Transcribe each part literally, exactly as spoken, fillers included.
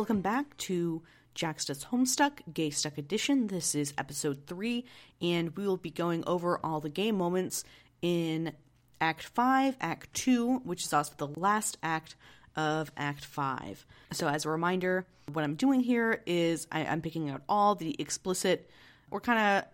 welcome back to Jackstuck's Homestuck, Gay Stuck Edition. This is episode three, and we will be going over all the gay moments in Act five, Act two, which is also the last act of Act five. So as a reminder, what I'm doing here is I, I'm picking out all the explicit, or kind of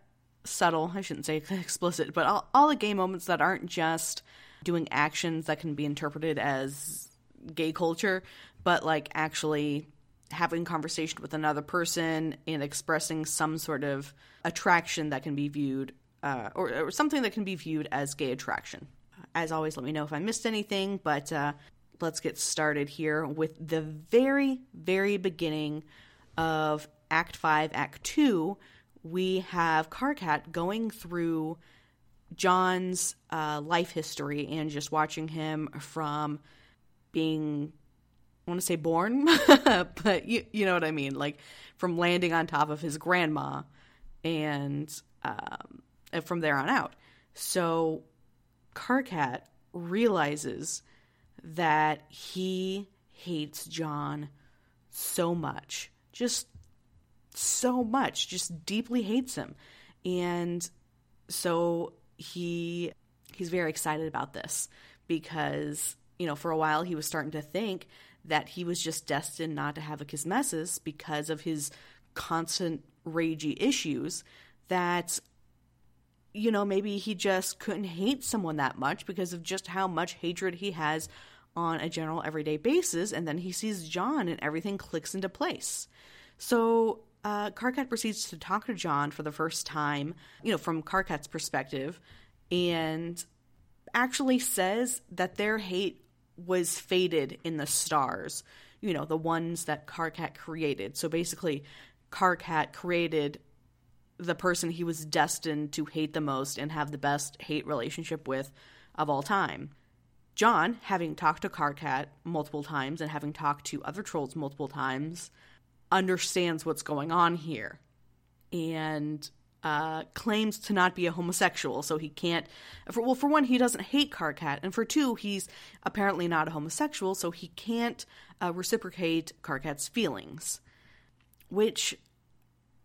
subtle, I shouldn't say explicit, but all, all the gay moments that aren't just doing actions that can be interpreted as gay culture, but like actually having conversation with another person and expressing some sort of attraction that can be viewed uh, or, or something that can be viewed as gay attraction. As always, let me know if I missed anything, but uh, let's get started here with the very, very beginning of Act five, Act two. We have Karkat going through John's uh, life history and just watching him from being, I want to say born, but you you know what I mean, like from landing on top of his grandma and um, from there on out. So Karkat realizes that he hates John so much, just so much, just deeply hates him. And so he he's very excited about this because, you know, for a while he was starting to think that he was just destined not to have a kismesis because of his constant ragey issues, that, you know, maybe he just couldn't hate someone that much because of just how much hatred he has on a general everyday basis. And then he sees John and everything clicks into place. So uh, Karkat proceeds to talk to John for the first time, you know, from Karkat's perspective, and actually says that their hate was fated in the stars, you know, the ones that Karkat created. So basically, Karkat created the person he was destined to hate the most and have the best hate relationship with of all time. John, having talked to Karkat multiple times and having talked to other trolls multiple times, understands what's going on here and uh, claims to not be a homosexual. So he can't, for, well, for one, he doesn't hate Karkat. And for two, he's apparently not a homosexual, so he can't uh, reciprocate Karkat's feelings, which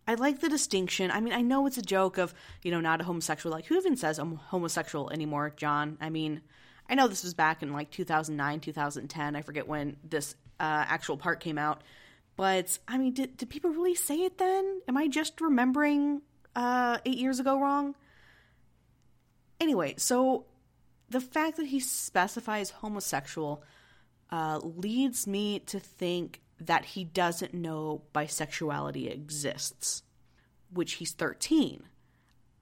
I like the distinction. I mean, I know it's a joke of, you know, not a homosexual. Like, who even says I'm homosexual anymore, John? I mean, I know this was back in like two thousand nine, two thousand ten. I forget when this uh, actual part came out. But, I mean, did, did people really say it then? Am I just remembering uh, eight years ago wrong? Anyway, so the fact that he specifies homosexual uh, leads me to think that he doesn't know bisexuality exists, which he's thirteen.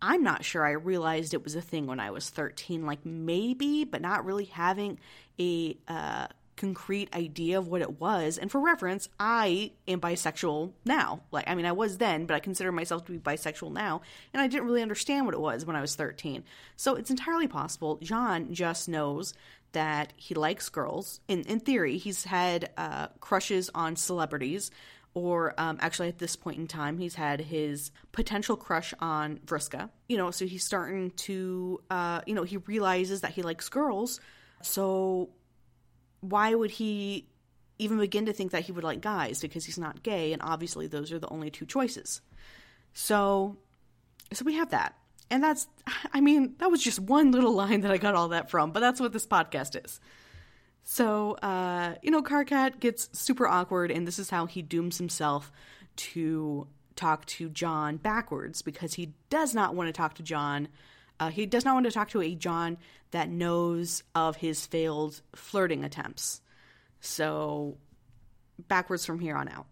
I'm not sure I realized it was a thing when I was thirteen. Like, maybe, but not really having a uh, concrete idea of what it was. And for reference, I am bisexual now. Like, I mean, I was then, but I consider myself to be bisexual now, and I didn't really understand what it was when I was thirteen. So it's entirely possible John just knows that he likes girls. In in theory, he's had uh, crushes on celebrities, or um, actually at this point in time, he's had his potential crush on Vriska. You know, so he's starting to, uh, you know, he realizes that he likes girls, so why would he even begin to think that he would like guys? Because he's not gay, and obviously those are the only two choices. So so we have that. And that's, I mean, that was just one little line that I got all that from, but that's what this podcast is. So, uh, you know, Karkat gets super awkward, and this is how he dooms himself to talk to John backwards, because he does not want to talk to John. Uh, he does not want to talk to a John that knows of his failed flirting attempts. So, backwards from here on out.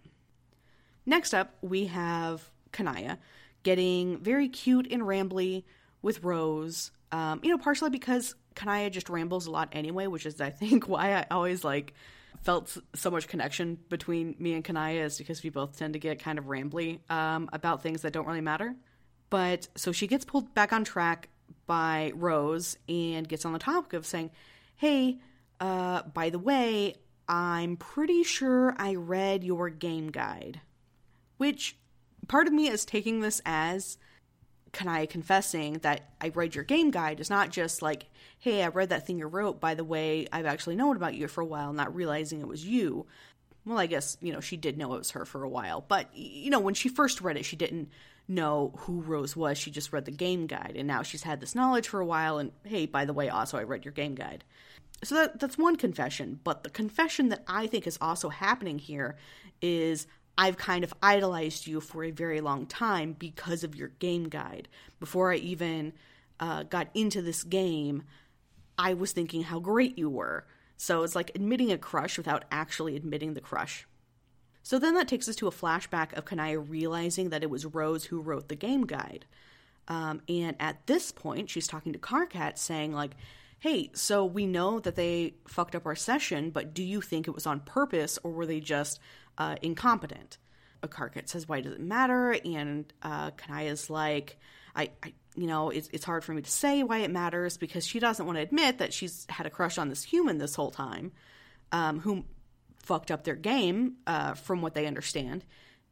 Next up, we have Kanaya getting very cute and rambly with Rose. Um, you know, partially because Kanaya just rambles a lot anyway, which is, I think, why I always, like, felt so much connection between me and Kanaya, is because we both tend to get kind of rambly um, about things that don't really matter. But, so she gets pulled back on track by Rose and gets on the topic of saying, hey, uh, by the way, I'm pretty sure I read your game guide. Which, part of me is taking this as Kanaya confessing that I read your game guide. It's not just like, hey, I read that thing you wrote. By the way, I've actually known about you for a while, not realizing it was you. well, I guess, you know, she did know it was her for a while. But, you know, when she first read it, she didn't know who Rose was. She just read the game guide. And now she's had this knowledge for a while. And, hey, by the way, also, I read your game guide. So that that's one confession. But the confession that I think is also happening here is I've kind of idolized you for a very long time because of your game guide. Before I even uh, got into this game, I was thinking how great you were. So it's like admitting a crush without actually admitting the crush. So then that takes us to a flashback of Kanaya realizing that it was Rose who wrote the game guide. Um, and at this point, she's talking to Karkat saying like, hey, so we know that they fucked up our session, but do you think it was on purpose or were they just uh, incompetent? Karkat says, why does it matter? And uh, Kanaya's like, I, I you know, it's, it's hard for me to say why it matters because she doesn't want to admit that she's had a crush on this human this whole time um, who fucked up their game uh, from what they understand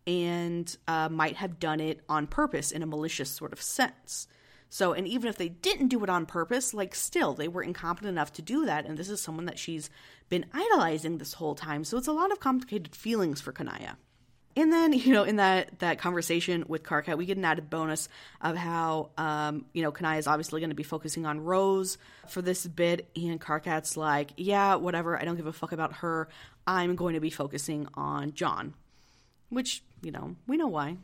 and uh, might have done it on purpose in a malicious sort of sense. So, and even if they didn't do it on purpose, like still they were incompetent enough to do that. And this is someone that she's been idolizing this whole time. So it's a lot of complicated feelings for Kanaya. And then, you know, in that, that conversation with Karkat, we get an added bonus of how, um, you know, Kanaya is obviously going to be focusing on Rose for this bit. And Karkat's like, yeah, whatever. I don't give a fuck about her. I'm going to be focusing on John, which, you know, we know why.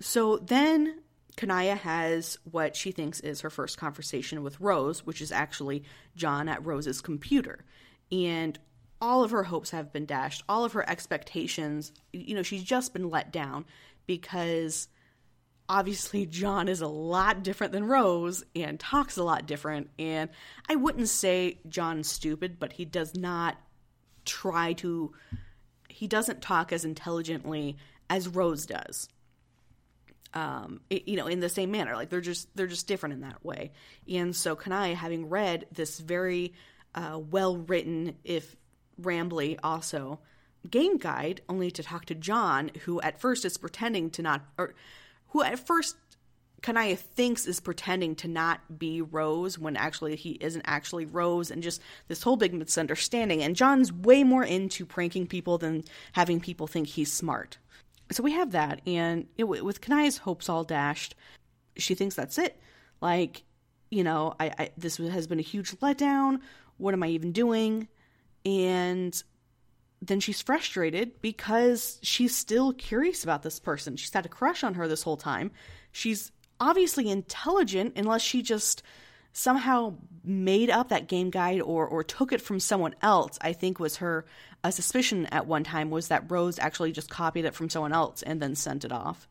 So then Kanaya has what she thinks is her first conversation with Rose, which is actually John at Rose's computer. And all of her hopes have been dashed. All of her expectations, you know, she's just been let down because obviously John is a lot different than Rose and talks a lot different. And I wouldn't say John's stupid, but he does not try to, he doesn't talk as intelligently as Rose does. Um, it, you know, in the same manner, like they're just, they're just different in that way. And so Kanaya, having read this very uh, well-written, if rambly also game guide only to talk to John, who at first is pretending to not, or who at first Kanaya thinks is pretending to not be Rose when actually he isn't actually Rose, and just this whole big misunderstanding. And John's way more into pranking people than having people think he's smart. So we have that, and it, with Kanaya's hopes all dashed, she thinks that's it. Like, you know, I, I this has been a huge letdown. What am I even doing? And then she's frustrated because she's still curious about this person. She's had a crush on her this whole time. She's obviously intelligent unless she just somehow made up that game guide or or took it from someone else. I think was her a suspicion at one time was that Rose actually just copied it from someone else and then sent it off.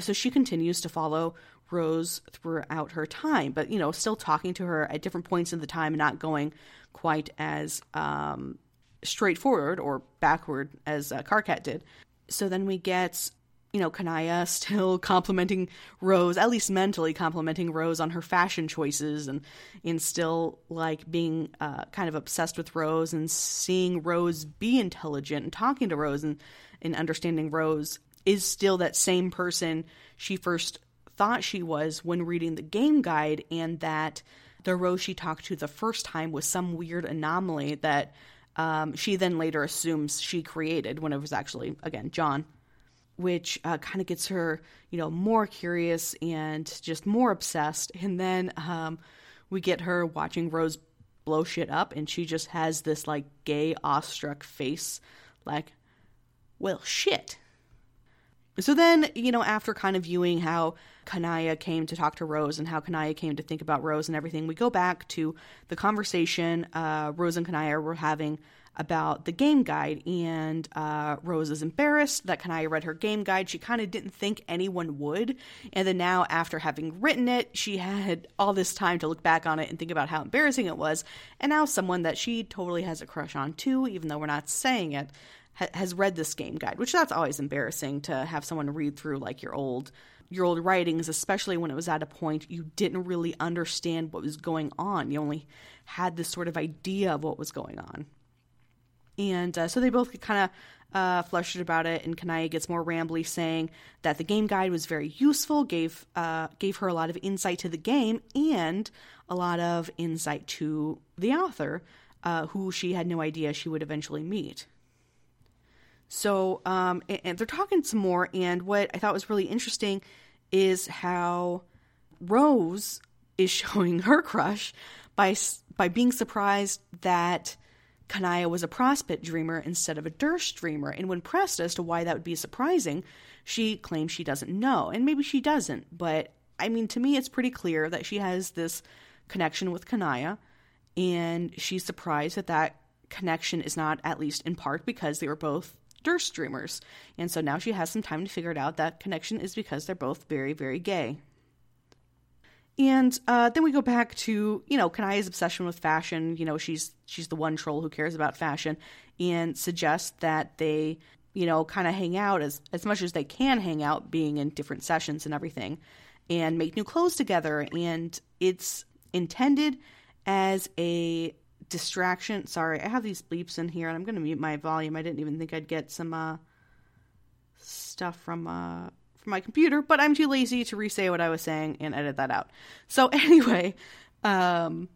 So she continues to follow Rose throughout her time, but, you know, still talking to her at different points in the time and not going quite as um, straightforward or backward as uh, Karkat did. So then we get, you know, Kanaya still complimenting Rose, at least mentally complimenting Rose on her fashion choices, and, and still like being uh, kind of obsessed with Rose and seeing Rose be intelligent and talking to Rose and, and understanding Rose is still that same person she first thought she was when reading the game guide, and that the Rose she talked to the first time was some weird anomaly that um, she then later assumes she created when it was actually, again, John. Which uh, kind of gets her, you know, more curious and just more obsessed. And then um, we get her watching Rose blow shit up, and she just has this, like, gay, awestruck face, like, well, shit. So then, you know, after kind of viewing how Kanaya came to talk to Rose and how Kanaya came to think about Rose and everything, we go back to the conversation uh, Rose and Kanaya were having about the game guide, and uh, Rose is embarrassed that Kanaya read her game guide. She kind of didn't think anyone would, and then now after having written it, she had all this time to look back on it and think about how embarrassing it was, and now someone that she totally has a crush on too, even though we're not saying it, ha- has read this game guide, which that's always embarrassing to have someone read through like your old your old writings, especially when it was at a point you didn't really understand what was going on. You only had this sort of idea of what was going on. And uh, so they both get kind of uh, flustered about it, and Kanaya gets more rambly, saying that the game guide was very useful, gave uh, gave her a lot of insight to the game and a lot of insight to the author, uh, who she had no idea she would eventually meet. So, um, and, and they're talking some more. And what I thought was really interesting is how Rose is showing her crush by by being surprised that Kanaya was a prospect dreamer instead of a Durst dreamer. And when pressed as to why that would be surprising, she claims she doesn't know. And maybe she doesn't. But, I mean, to me, it's pretty clear that she has this connection with Kanaya. And she's surprised that that connection is not, at least in part, because they were both Durst dreamers. And so now she has some time to figure it out. That connection is because they're both very, very gay. And uh, then we go back to, you know, Kanaya's obsession with fashion. You know, she's she's the one troll who cares about fashion, and suggests that they, you know, kind of hang out as, as much as they can hang out, being in different sessions and everything, and make new clothes together. And it's intended as a distraction. Sorry, I have these bleeps in here, and I'm going to mute my volume. I didn't even think I'd get some uh, stuff from... Uh, my computer, but I'm too lazy to re-say what I was saying and edit that out. So anyway, um,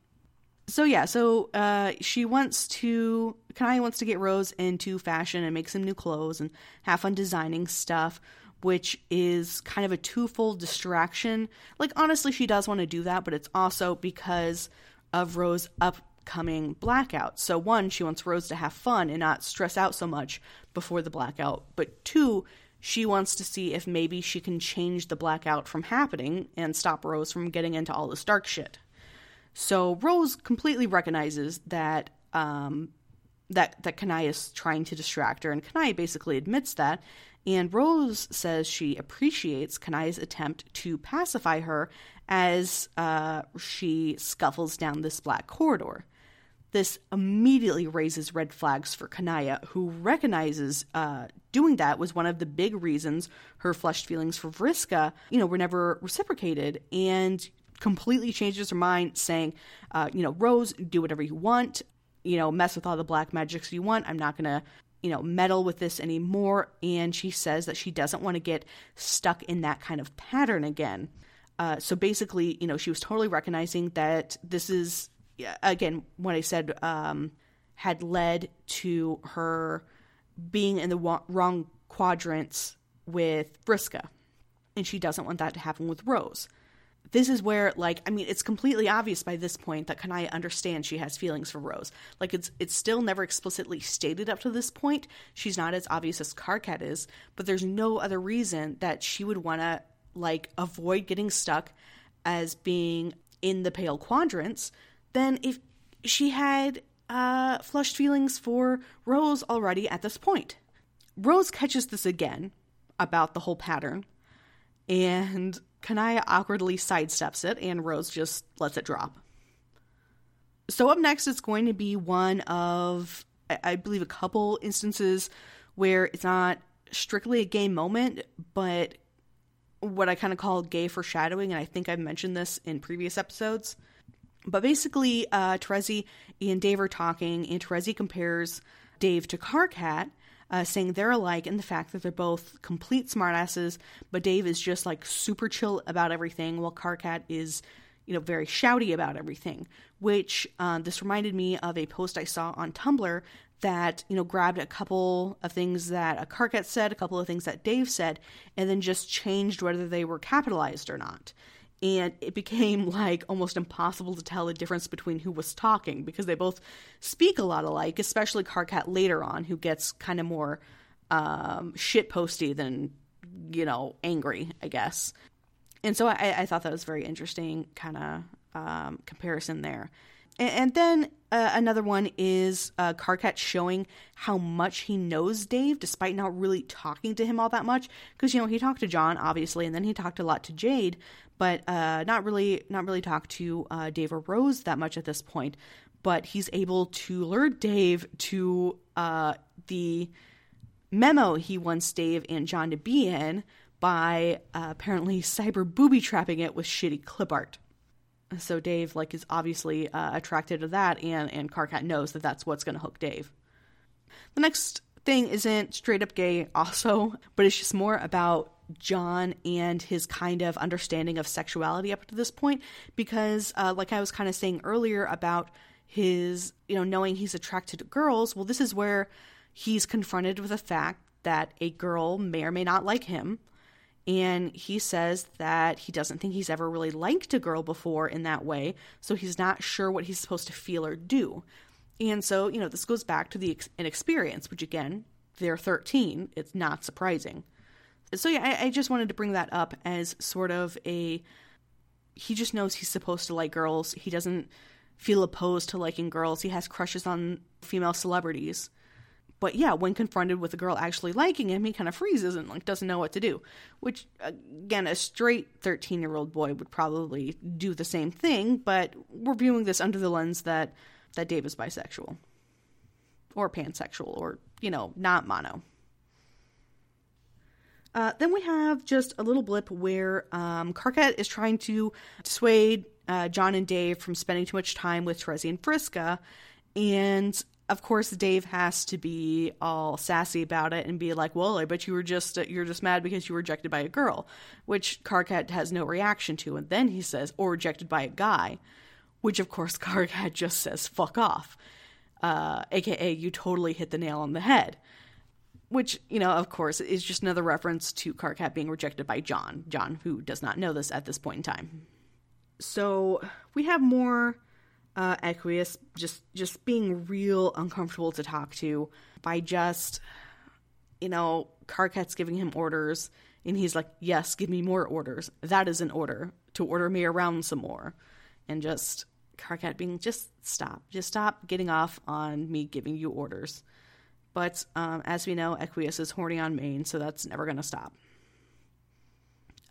so yeah, so uh, she wants to, Kanaya wants to get Rose into fashion and make some new clothes and have fun designing stuff, which is kind of a twofold distraction. Like, honestly, she does want to do that, but it's also because of Rose's upcoming blackout. So one, she wants Rose to have fun and not stress out so much before the blackout, but two, she wants to see if maybe she can change the blackout from happening and stop Rose from getting into all this dark shit. So Rose completely recognizes that um, that that Kanaya is trying to distract her, and Kanaya basically admits that. And Rose says she appreciates Kanaya's attempt to pacify her as uh, she scuffles down this black corridor. This immediately raises red flags for Kanaya, who recognizes uh, doing that was one of the big reasons her flushed feelings for Vriska, you know, were never reciprocated, and completely changes her mind, saying, uh, you know, Rose, do whatever you want, you know, mess with all the black magics you want. I'm not going to, you know, meddle with this anymore. And she says that she doesn't want to get stuck in that kind of pattern again. Uh, so basically, you know, she was totally recognizing that this is, again, what I said um, had led to her being in the wa- wrong quadrants with Vriska. And she doesn't want that to happen with Rose. This is where, like, I mean, it's completely obvious by this point that Kanaya understands she has feelings for Rose. Like, it's it's still never explicitly stated up to this point. She's not as obvious as Karkat is, but there's no other reason that she would want to, like, avoid getting stuck as being in the pale quadrants than if she had uh, flushed feelings for Rose already at this point. Rose catches this again about the whole pattern, and Kanaya awkwardly sidesteps it, and Rose just lets it drop. So up next, it's going to be one of, I, I believe, a couple instances where it's not strictly a gay moment, but what I kind of call gay foreshadowing, and I think I've mentioned this in previous episodes. But basically, uh, Terezi and Dave are talking, and Terezi compares Dave to Karkat, uh, saying they're alike in the fact that they're both complete smartasses, but Dave is just, like, super chill about everything, while Karkat is, you know, very shouty about everything, which uh, this reminded me of a post I saw on Tumblr that, you know, grabbed a couple of things that a Karkat said, a couple of things that Dave said, and then just changed whether they were capitalized or not. And it became, like, almost impossible to tell the difference between who was talking, because they both speak a lot alike, especially Karkat later on, who gets kind of more um, shitposty than, you know, angry, I guess. And so I, I thought that was very interesting kind of um, comparison there. And, and then uh, another one is uh, Karkat showing how much he knows Dave, despite not really talking to him all that much. Because, you know, he talked to John, obviously, and then he talked a lot to Jade, but uh, not really not really talk to uh, Dave or Rose that much at this point. But he's able to lure Dave to uh, the memo he wants Dave and John to be in by uh, apparently cyber booby-trapping it with shitty clip art. So Dave, like, is obviously uh, attracted to that, and, and Karkat knows that that's what's going to hook Dave. The next thing isn't straight-up gay also, but it's just more about John and his kind of understanding of sexuality up to this point, because uh, like I was kind of saying earlier about his, you know, knowing he's attracted to girls, well, this is where he's confronted with the fact that a girl may or may not like him. And he says that he doesn't think he's ever really liked a girl before in that way. So he's not sure what he's supposed to feel or do. And so, you know, this goes back to the inexperience, which again, they're thirteen. It's not surprising. So yeah, I, I just wanted to bring that up as sort of a, he just knows he's supposed to like girls. He doesn't feel opposed to liking girls. He has crushes on female celebrities. But yeah, when confronted with a girl actually liking him, he kind of freezes and like doesn't know what to do. Which, again, a straight thirteen-year-old boy would probably do the same thing, but we're viewing this under the lens that, that Dave is bisexual. Or pansexual, or, you know, not mono. Uh, then we have just a little blip where um, Karkat is trying to dissuade uh, John and Dave from spending too much time with Terezi and Vriska, and... of course, Dave has to be all sassy about it and be like, well, I bet you were just, you're just mad because you were rejected by a girl, which Karkat has no reaction to. And then he says, or rejected by a guy, which, of course, Karkat just says, fuck off, uh, a k a you totally hit the nail on the head, which, you know, of course, is just another reference to Karkat being rejected by John, John, who does not know this at this point in time. So we have more... Uh, Equius just just being real uncomfortable to talk to by just, you know, Karkat's giving him orders and he's like, yes, give me more orders. That is an order, to order me around some more. And just Karkat being, just stop. Just stop getting off on me giving you orders. But um, as we know, Equius is horny on main, so that's never going to stop.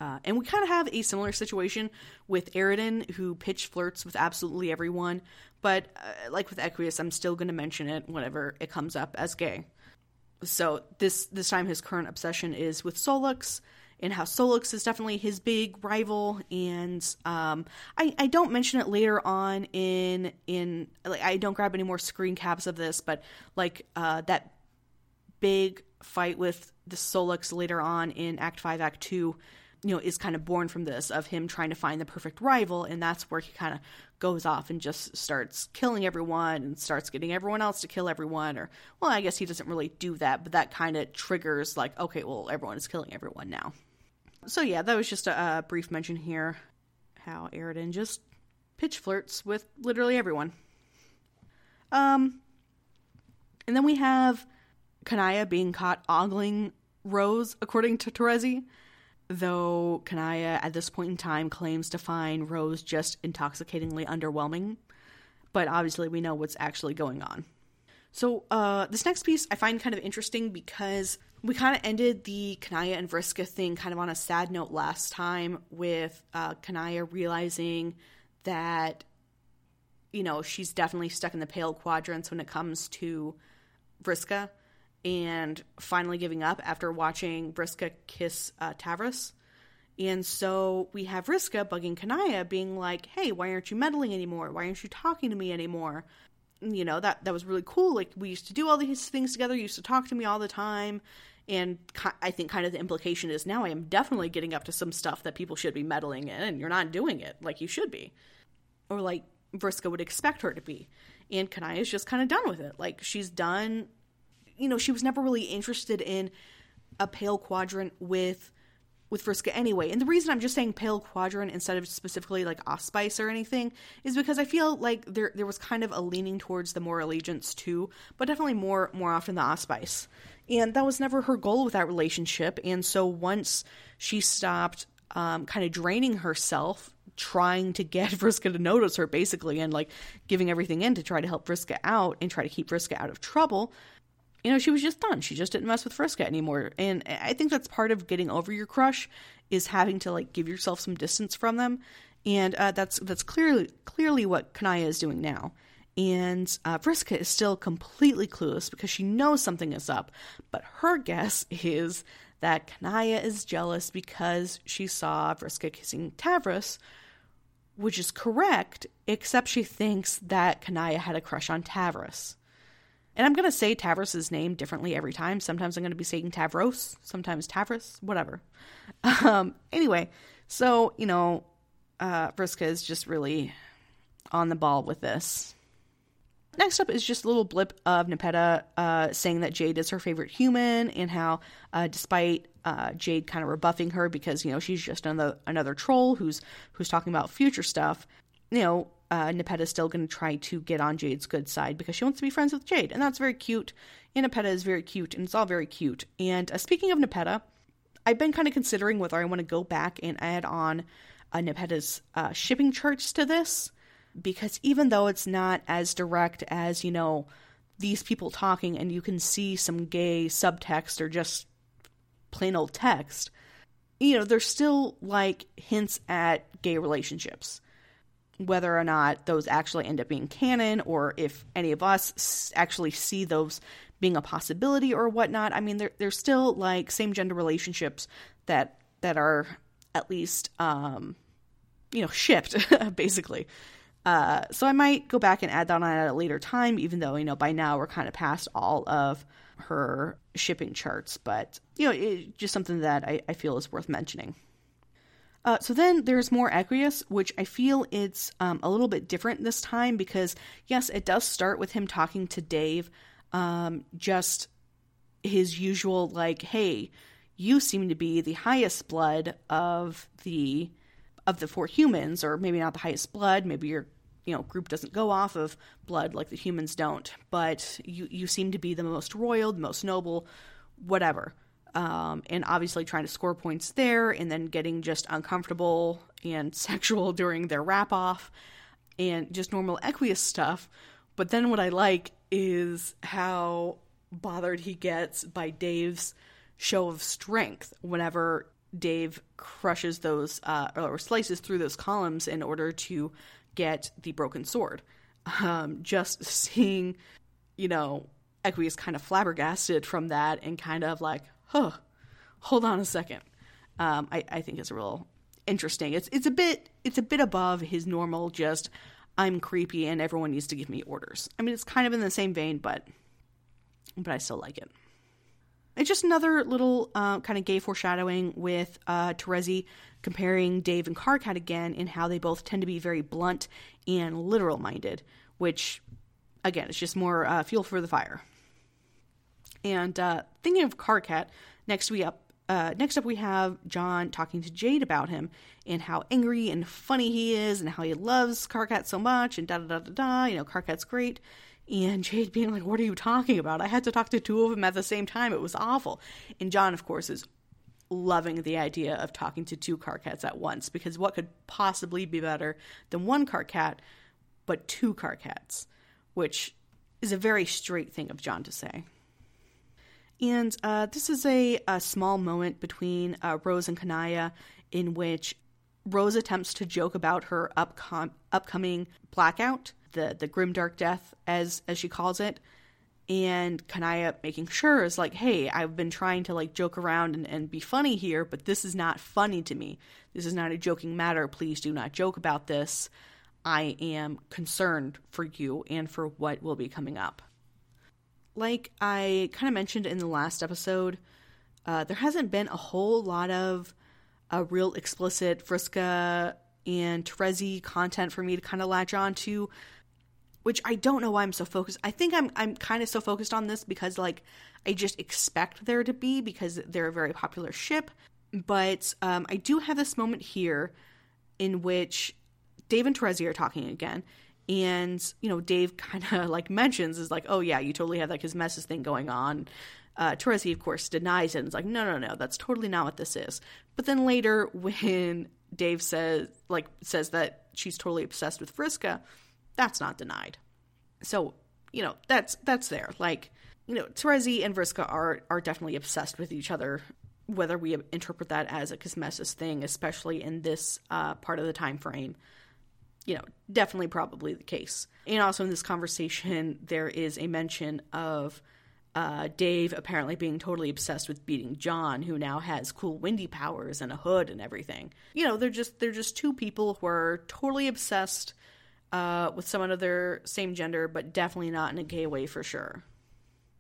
Uh, and we kind of have a similar situation with Eridan, who pitch flirts with absolutely everyone. But uh, like with Equius, I'm still going to mention it whenever it comes up as gay. So this this time his current obsession is with Sollux, and how Sollux is definitely his big rival. And um, I, I don't mention it later on in, in like, I don't grab any more screen caps of this, but like uh, that big fight with the Sollux later on in Act five, Act two, you know, is kind of born from this, of him trying to find the perfect rival. And that's where he kind of goes off and just starts killing everyone and starts getting everyone else to kill everyone. Or, well, I guess he doesn't really do that, but that kind of triggers like, okay, well, everyone is killing everyone now. So yeah, that was just a, a brief mention here, how Eridan just pitch flirts with literally everyone. Um, and then we have Kanaya being caught ogling Rose, according to Terezi. Though Kanaya at this point in time claims to find Rose just intoxicatingly underwhelming. But obviously we know what's actually going on. So uh, this next piece I find kind of interesting because we kind of ended the Kanaya and Vriska thing kind of on a sad note last time with uh, Kanaya realizing that, you know, she's definitely stuck in the pale quadrants when it comes to Vriska. And finally giving up after watching Vriska kiss uh, Tavros. And so we have Vriska bugging Kanaya, being like, hey, why aren't you meddling anymore? Why aren't you talking to me anymore? You know, that, that was really cool. Like, we used to do all these things together. You used to talk to me all the time. And I think kind of the implication is now I am definitely getting up to some stuff that people should be meddling in, and you're not doing it like you should be. Or like Vriska would expect her to be. And Kanaya's just kind of done with it. Like, she's done... You know, she was never really interested in a pale quadrant with with Vriska anyway. And the reason I'm just saying pale quadrant instead of specifically like auspice or anything is because I feel like there there was kind of a leaning towards the more allegiance too, but definitely more more often the auspice. And that was never her goal with that relationship. And so once she stopped um, kind of draining herself, trying to get Vriska to notice her basically, and like giving everything in to try to help Vriska out and try to keep Vriska out of trouble, you know, she was just done. She just didn't mess with Vriska anymore. And I think that's part of getting over your crush, is having to like give yourself some distance from them. And uh, that's that's clearly clearly what Kanaya is doing now. And uh, Vriska is still completely clueless because she knows something is up. But her guess is that Kanaya is jealous because she saw Vriska kissing Tavros, which is correct, except she thinks that Kanaya had a crush on Tavros. And I'm going to say Tavros' name differently every time. Sometimes I'm going to be saying Tavros, sometimes Tavros, whatever. Um, anyway, so, you know, uh, Vriska is just really on the ball with this. Next up is just a little blip of Nepeta uh, saying that Jade is her favorite human, and how uh, despite uh, Jade kind of rebuffing her because, you know, she's just another, another troll who's who's talking about future stuff, you know, uh, Nepeta's still going to try to get on Jade's good side because she wants to be friends with Jade. And that's very cute. And Nepeta is very cute, and it's all very cute. And uh, speaking of Nepeta, I've been kind of considering whether I want to go back and add on uh, Nepeta's uh, shipping charts to this. Because even though it's not as direct as, you know, these people talking and you can see some gay subtext or just plain old text, you know, there's still, like, hints at gay relationships. Whether or not those actually end up being canon, or if any of us actually see those being a possibility or whatnot. I mean, there, there's still, like, same-gender relationships that that are at least, um, you know, shipped, basically. Uh, so I might go back and add that on at a later time, even though, you know, by now we're kind of past all of her shipping charts. But, you know, it, just something that I, I feel is worth mentioning. Uh, so then there's more Equius, which I feel it's um, a little bit different this time because, yes, it does start with him talking to Dave, um, just his usual, like, hey, you seem to be the highest blood of the of the four humans, or maybe not the highest blood, maybe your, you know, group doesn't go off of blood like the humans don't, but you, you seem to be the most royal, the most noble, whatever. Um, and obviously trying to score points there, and then getting just uncomfortable and sexual during their wrap off and just normal Equius stuff. But then what I like is how bothered he gets by Dave's show of strength whenever Dave crushes those uh, or slices through those columns in order to get the broken sword. Um, just seeing, you know, Equius kind of flabbergasted from that and kind of like, huh, hold on a second. Um, I, I think it's real interesting. It's it's a bit it's a bit above his normal just I'm creepy and everyone needs to give me orders. I mean, it's kind of in the same vein, but but I still like it. It's just another little uh, kind of gay foreshadowing with uh, Terezi comparing Dave and Karkat again, and how they both tend to be very blunt and literal-minded, which, again, it's just more uh, fuel for the fire. And uh, thinking of Karkat, next we up, uh, next up we have John talking to Jade about him, and how angry and funny he is, and how he loves Karkat so much, and da-da-da-da-da, you know, Karkat's great. And Jade being like, what are you talking about? I had to talk to two of them at the same time. It was awful. And John, of course, is loving the idea of talking to two Karkats at once, because what could possibly be better than one Karkat, but two Karkats, which is a very straight thing of John to say. And uh, this is a, a small moment between uh, Rose and Kanaya, in which Rose attempts to joke about her upcom- upcoming blackout, the the grimdark death, as as she calls it, and Kanaya making sure is like, hey, I've been trying to like joke around and, and be funny here, but this is not funny to me. This is not a joking matter. Please do not joke about this. I am concerned for you and for what will be coming up. Like I kind of mentioned in the last episode, uh, there hasn't been a whole lot of uh, real explicit Vriska and Terezi content for me to kind of latch on to, which I don't know why I'm so focused. I think I'm I'm kind of so focused on this because, like, I just expect there to be, because they're a very popular ship. But um, I do have this moment here in which Dave and Terezi are talking again. And, you know, Dave kind of, like, mentions is like, oh, yeah, you totally have, like, his messes thing going on. Uh, Terezi, of course, denies it and is like, no, no, no, that's totally not what this is. But then later when Dave says, like, says that she's totally obsessed with Vriska, that's not denied. So, you know, that's that's there. Like, you know, Terezi and Vriska are are definitely obsessed with each other, whether we interpret that as a cosmesis thing, especially in this uh, part of the time frame. You know, definitely probably the case. And also in this conversation, there is a mention of Uh, Dave apparently being totally obsessed with beating John, who now has cool windy powers and a hood and everything. You know, they're just they're just two people who are totally obsessed uh, with someone of their same gender, but definitely not in a gay way for sure.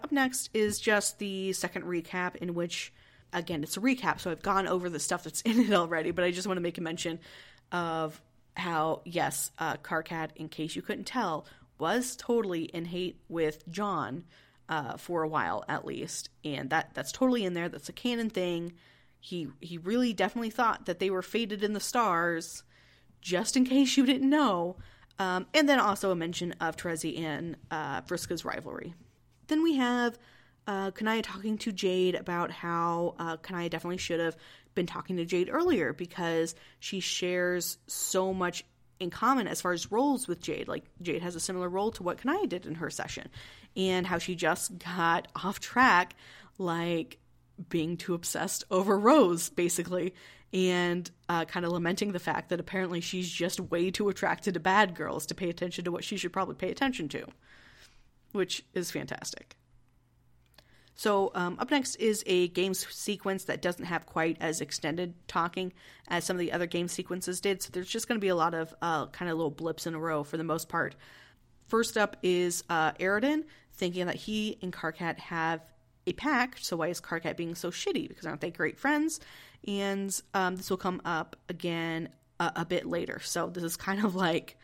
Up next is just the second recap, in which, again, it's a recap, so I've gone over the stuff that's in it already, but I just want to make a mention of how, yes, uh, Karkat, in case you couldn't tell, was totally in hate with John uh, for a while, at least. And that that's totally in there. That's a canon thing. He he really definitely thought that they were fated in the stars, just in case you didn't know. Um, and then also a mention of Terezi and uh, Vriska's rivalry. Then we have uh, Kanaya talking to Jade about how uh, Kanaya definitely should have been talking to Jade earlier, because she shares so much in common as far as roles with Jade. Like, Jade has a similar role to what Kanaya did in her session, and how she just got off track, like being too obsessed over Rose, basically, and uh, kind of lamenting the fact that apparently she's just way too attracted to bad girls to pay attention to what she should probably pay attention to, which is fantastic. So um, up next is a game sequence that doesn't have quite as extended talking as some of the other game sequences did, so there's just going to be a lot of uh, kind of little blips in a row for the most part. First up is uh, Eridan thinking that he and Karkat have a pact, so why is Karkat being so shitty? Because aren't they great friends? And um, this will come up again a, a bit later. So this is kind of like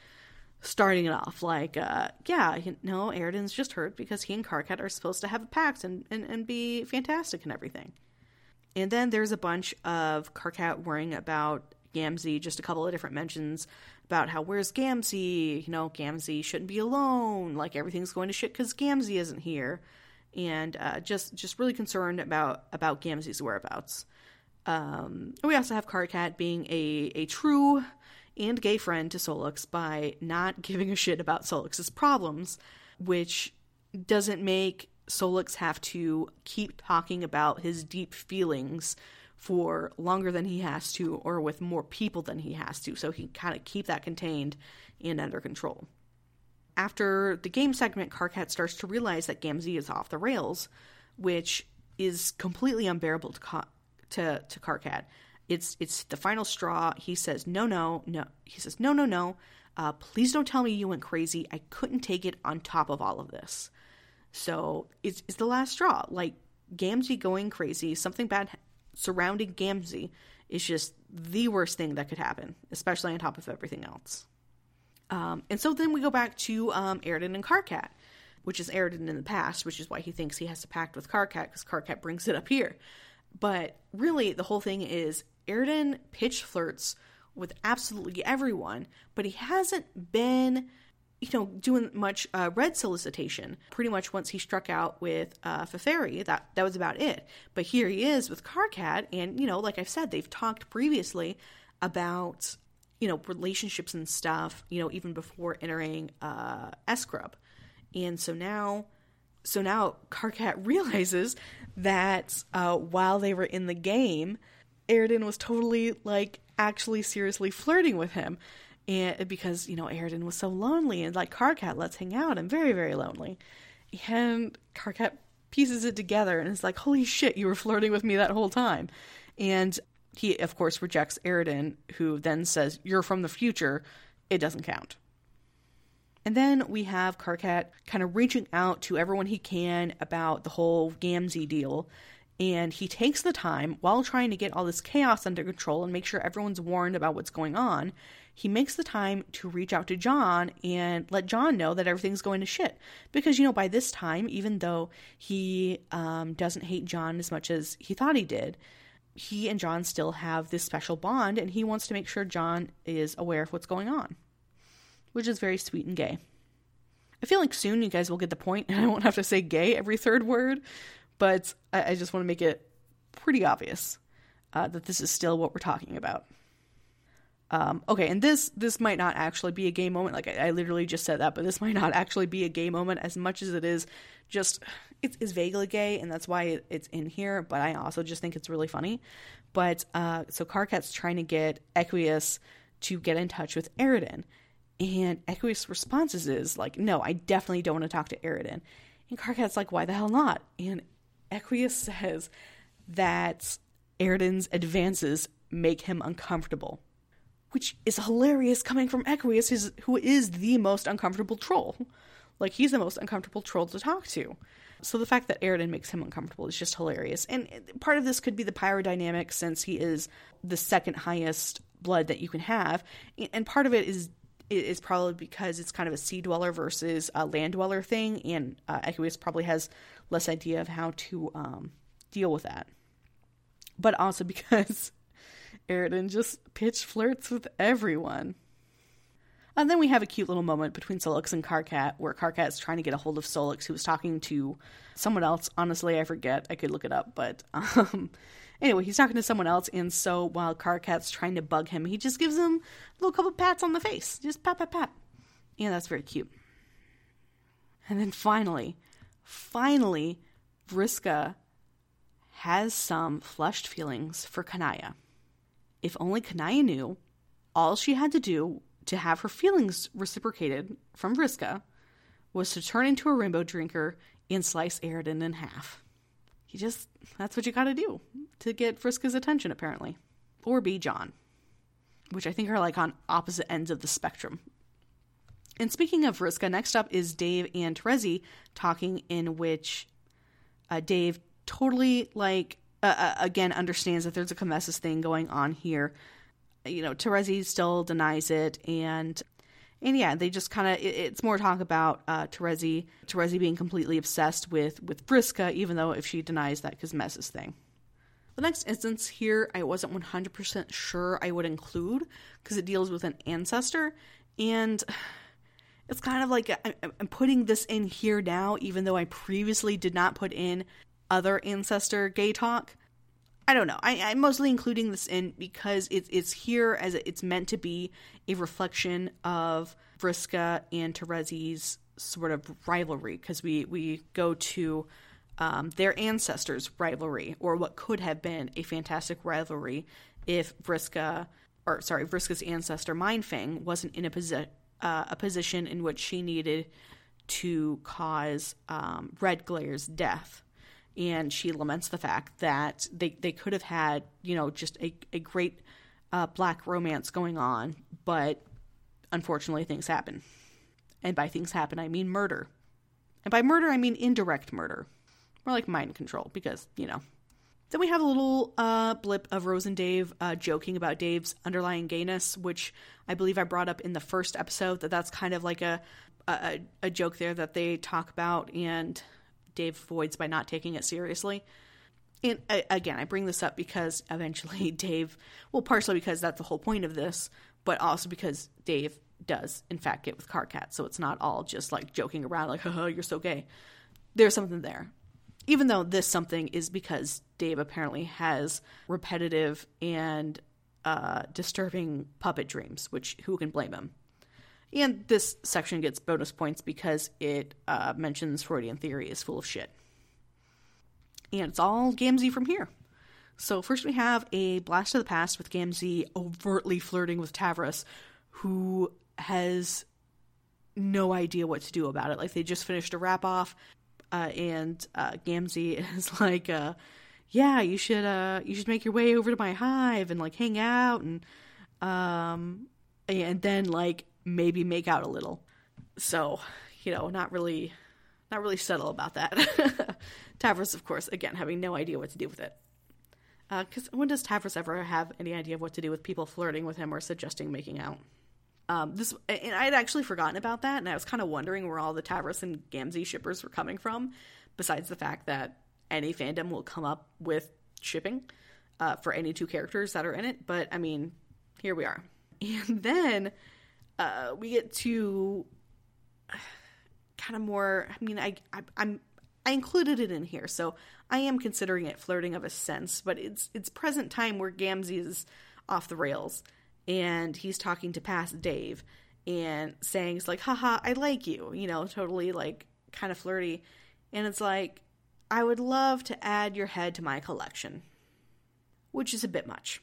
starting it off. Like, uh, yeah, you no, know, Eridan's just hurt because he and Karkat are supposed to have a pact and, and, and be fantastic and everything. And then there's a bunch of Karkat worrying about Gamzee, just a couple of different mentions about how, where's Gamzee? You know, Gamzee shouldn't be alone. Like, everything's going to shit because Gamzee isn't here. And uh, just just really concerned about, about Gamzee's whereabouts. Um, we also have Karkat being a, a true and gay friend to Sollux by not giving a shit about Sollux's problems, which doesn't make Sollux have to keep talking about his deep feelings for longer than he has to, or with more people than he has to, so he can kind of keep that contained and under control. After the game segment, Karkat starts to realize that Gamzee is off the rails, which is completely unbearable to Ka- to, to Karkat. It's it's the final straw. He says, no, no, no. He says, no, no, no. Uh, please don't tell me you went crazy. I couldn't take it on top of all of this. So it's, it's the last straw. Like, Gamzee going crazy, something bad surrounding Gamzee is just the worst thing that could happen, especially on top of everything else. Um, and so then we go back to um, Eridan and Karkat, which is Eridan in the past, which is why he thinks he has to pact with Karkat, because Karkat brings it up here. But really, the whole thing is Eridan pitch flirts with absolutely everyone, but he hasn't been, you know, doing much uh, red solicitation. Pretty much once he struck out with uh, Feferi, that, that was about it. But here he is with Karkat, and, you know, like I've said, they've talked previously about, you know, relationships and stuff, you know, even before entering uh, S-Grub. And so now, so now Karkat realizes that uh, while they were in the game, Eridan was totally, like, actually seriously flirting with him. And because, you know, Eridan was so lonely and, like, Karkat, let's hang out. I'm very, very lonely. And Karkat pieces it together and is like, holy shit, you were flirting with me that whole time. And he, of course, rejects Eridan, who then says, you're from the future. It doesn't count. And then we have Karkat kind of reaching out to everyone he can about the whole Gamzee deal. And he takes the time, while trying to get all this chaos under control and make sure everyone's warned about what's going on, he makes the time to reach out to John and let John know that everything's going to shit. Because, you know, by this time, even though he um, doesn't hate John as much as he thought he did, he and John still have this special bond, and he wants to make sure John is aware of what's going on, which is very sweet and gay. I feel like soon you guys will get the point, and I won't have to say gay every third word, but I, I just want to make it pretty obvious uh, that this is still what we're talking about. Um, okay, and this this might not actually be a gay moment. Like, I, I literally just said that, but this might not actually be a gay moment as much as it is just, it's, it's vaguely gay, and that's why it, it's in here, but I also just think it's really funny. But, uh, so Karkat's trying to get Equius to get in touch with Eridan, and Equius' responses is, like, no, I definitely don't want to talk to Eridan. And Karkat's like, why the hell not? And Equius says that Eridan's advances make him uncomfortable, which is hilarious coming from Equius, who is the most uncomfortable troll. Like, he's the most uncomfortable troll to talk to. So the fact that Eridan makes him uncomfortable is just hilarious. And part of this could be the pyrodynamic, since he is the second highest blood that you can have. And part of it is is probably because it's kind of a sea dweller versus a land dweller thing, and uh, Equius probably has less idea of how to um, deal with that. But also because Eridan just pitch flirts with everyone. And then we have a cute little moment between Sollux and Karkat, where Karkat is trying to get a hold of Sollux, who was talking to someone else. Honestly, I forget. I could look it up. But um, anyway, he's talking to someone else. And so while Karkat's trying to bug him, he just gives him a little couple pats on the face. Just pat, pat, pat. And that's very cute. And then finally, finally, Vriska has some flushed feelings for Kanaya. If only Kanaya knew, all she had to do to have her feelings reciprocated from Vriska was to turn into a rainbow drinker and slice Eridan in half. You just, that's what you gotta do to get Vriska's attention, apparently. Or be John. Which I think are like on opposite ends of the spectrum. And speaking of Vriska, next up is Dave and Terezi talking, in which uh, Dave totally, like, uh, uh, again, understands that there's a Kamesis thing going on here. You know, Terezi still denies it, and and yeah, they just kind of, it, it's more talk about uh, Terezi, Terezi being completely obsessed with, with Vriska, even though if she denies that Kismesis thing. The next instance here, I wasn't one hundred percent sure I would include, because it deals with an ancestor, and it's kind of like, I, I'm putting this in here now, even though I previously did not put in other ancestor gay talk. I don't know. I, I'm mostly including this in because it, it's here as it's meant to be a reflection of Vriska and Terezi's sort of rivalry, because we, we go to um, their ancestors' rivalry, or what could have been a fantastic rivalry if Vriska, or sorry, Vriska's ancestor Mindfang wasn't in a, posi- uh, a position in which she needed to cause um, Red Glare's death. And she laments the fact that they, they could have had, you know, just a, a great uh, black romance going on. But unfortunately, things happen. And by things happen, I mean murder. And by murder, I mean indirect murder. More like mind control, because, you know. Then we have a little uh, blip of Rose and Dave uh, joking about Dave's underlying gayness, which I believe I brought up in the first episode, that that's kind of like a a, a joke there that they talk about, and Dave voids by not taking it seriously. And I, again, I bring this up because eventually Dave, well, partially because that's the whole point of this, but also because Dave does, in fact, get with Karkat. So it's not all just like joking around like, haha, you're so gay. There's something there. Even though this something is because Dave apparently has repetitive and uh, disturbing puppet dreams, which who can blame him? And this section gets bonus points because it uh, mentions Freudian theory is full of shit. And it's all Gamzee from here. So first we have a blast to the past with Gamzee overtly flirting with Tavros, who has no idea what to do about it. Like, they just finished a wrap-off, uh, and uh, Gamzee is like, uh, yeah, you should uh, you should make your way over to my hive and, like, hang out. And, um, and then, like, maybe make out a little. So, you know, not really, not really subtle about that. Tavros, of course, again, having no idea what to do with it. Because uh, when does Tavros ever have any idea of what to do with people flirting with him or suggesting making out? Um, this, and I had actually forgotten about that, and I was kind of wondering where all the Tavros and Gamzee shippers were coming from, besides the fact that any fandom will come up with shipping uh, for any two characters that are in it. But, I mean, here we are. And then Uh, we get to kind of more, I mean, I, I, I'm, I included it in here, so I am considering it flirting of a sense, but it's, it's present time where Gamzee is off the rails, and he's talking to past Dave, and saying, he's like, haha, I like you, you know, totally, like, kind of flirty, and it's like, I would love to add your head to my collection, which is a bit much.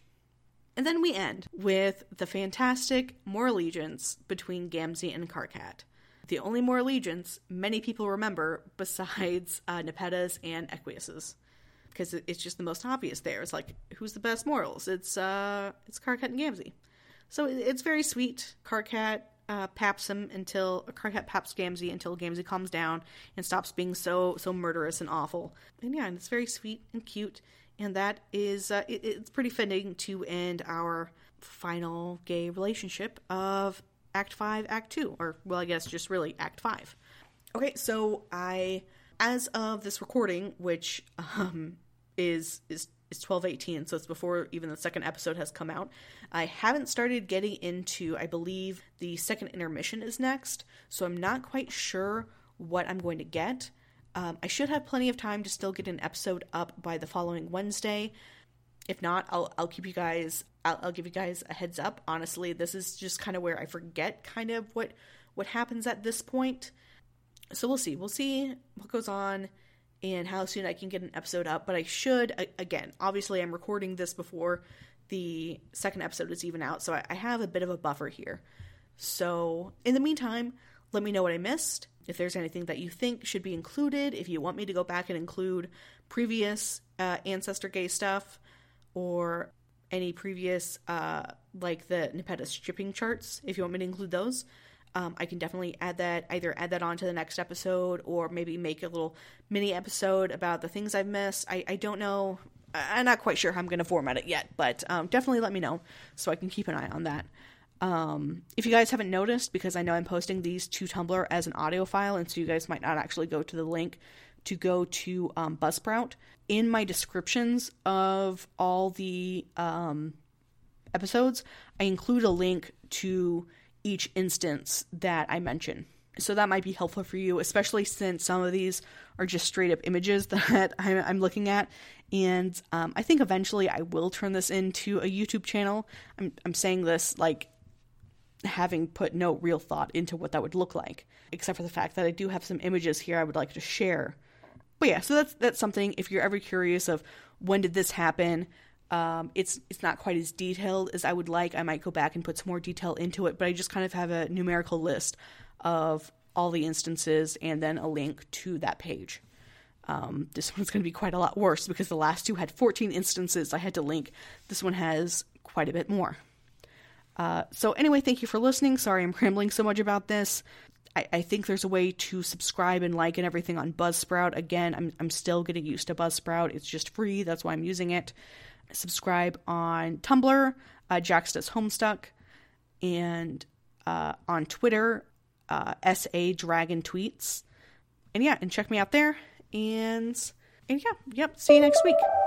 And then we end with the fantastic more allegiance between Gamzee and Karkat. The only more allegiance many people remember besides uh, Nepeta's and Equius's. Because it's just the most obvious there. It's like, who's the best morals? It's uh, it's Karkat and Gamzee. So it's very sweet. Karkat uh, paps him until, Karkat paps Gamzee until Gamzee calms down and stops being so, so murderous and awful. And yeah, and it's very sweet and cute. And that is, uh, it, it's pretty fitting to end our final gay relationship of Act five, Act two, or, well, I guess just really Act five. Okay, so I, as of this recording, which um, is is is twelve eighteen, so it's before even the second episode has come out, I haven't started getting into, I believe, the second intermission is next, so I'm not quite sure what I'm going to get. Um, I should have plenty of time to still get an episode up by the following Wednesday. If not, I'll I'll keep you guys I'll, I'll give you guys a heads up. Honestly, this is just kind of where I forget kind of what what happens at this point. So we'll see. We'll see what goes on and how soon I can get an episode up. But I should, I, again, obviously I'm recording this before the second episode is even out, so I, I have a bit of a buffer here. So in the meantime, let me know what I missed. If there's anything that you think should be included, if you want me to go back and include previous uh, Ancestor Gay stuff or any previous, uh, like the Nepeta shipping charts, if you want me to include those, um, I can definitely add that, either add that on to the next episode or maybe make a little mini episode about the things I've missed. I, I don't know. I'm not quite sure how I'm going to format it yet, but um, definitely let me know so I can keep an eye on that. Um, if you guys haven't noticed, because I know I'm posting these to Tumblr as an audio file, and so you guys might not actually go to the link to go to um, Buzzsprout. In my descriptions of all the um, episodes, I include a link to each instance that I mention. So that might be helpful for you, especially since some of these are just straight up images that I'm, I'm looking at. And um, I think eventually I will turn this into a YouTube channel. I'm, I'm saying this like having put no real thought into what that would look like, except for the fact that I do have some images here I would like to share. But yeah, so that's that's something. If you're ever curious of when did this happen, um, it's it's not quite as detailed as I would like. I might go back and put some more detail into it, but I just kind of have a numerical list of all the instances and then a link to that page. Um, this one's going to be quite a lot worse because the last two had fourteen instances I had to link. This one has quite a bit more. Uh, so anyway, thank you for listening. Sorry I'm rambling so much about this. I, I think there's a way to subscribe and like and everything on Buzzsprout. Again, I'm I'm still getting used to Buzzsprout. It's just free. That's why I'm using it. Subscribe on Tumblr, uh, Jackstuck's Homestuck, and uh, on Twitter, uh, S A Dragon Tweets. And yeah, and check me out there. And, and yeah, yep, see you next week.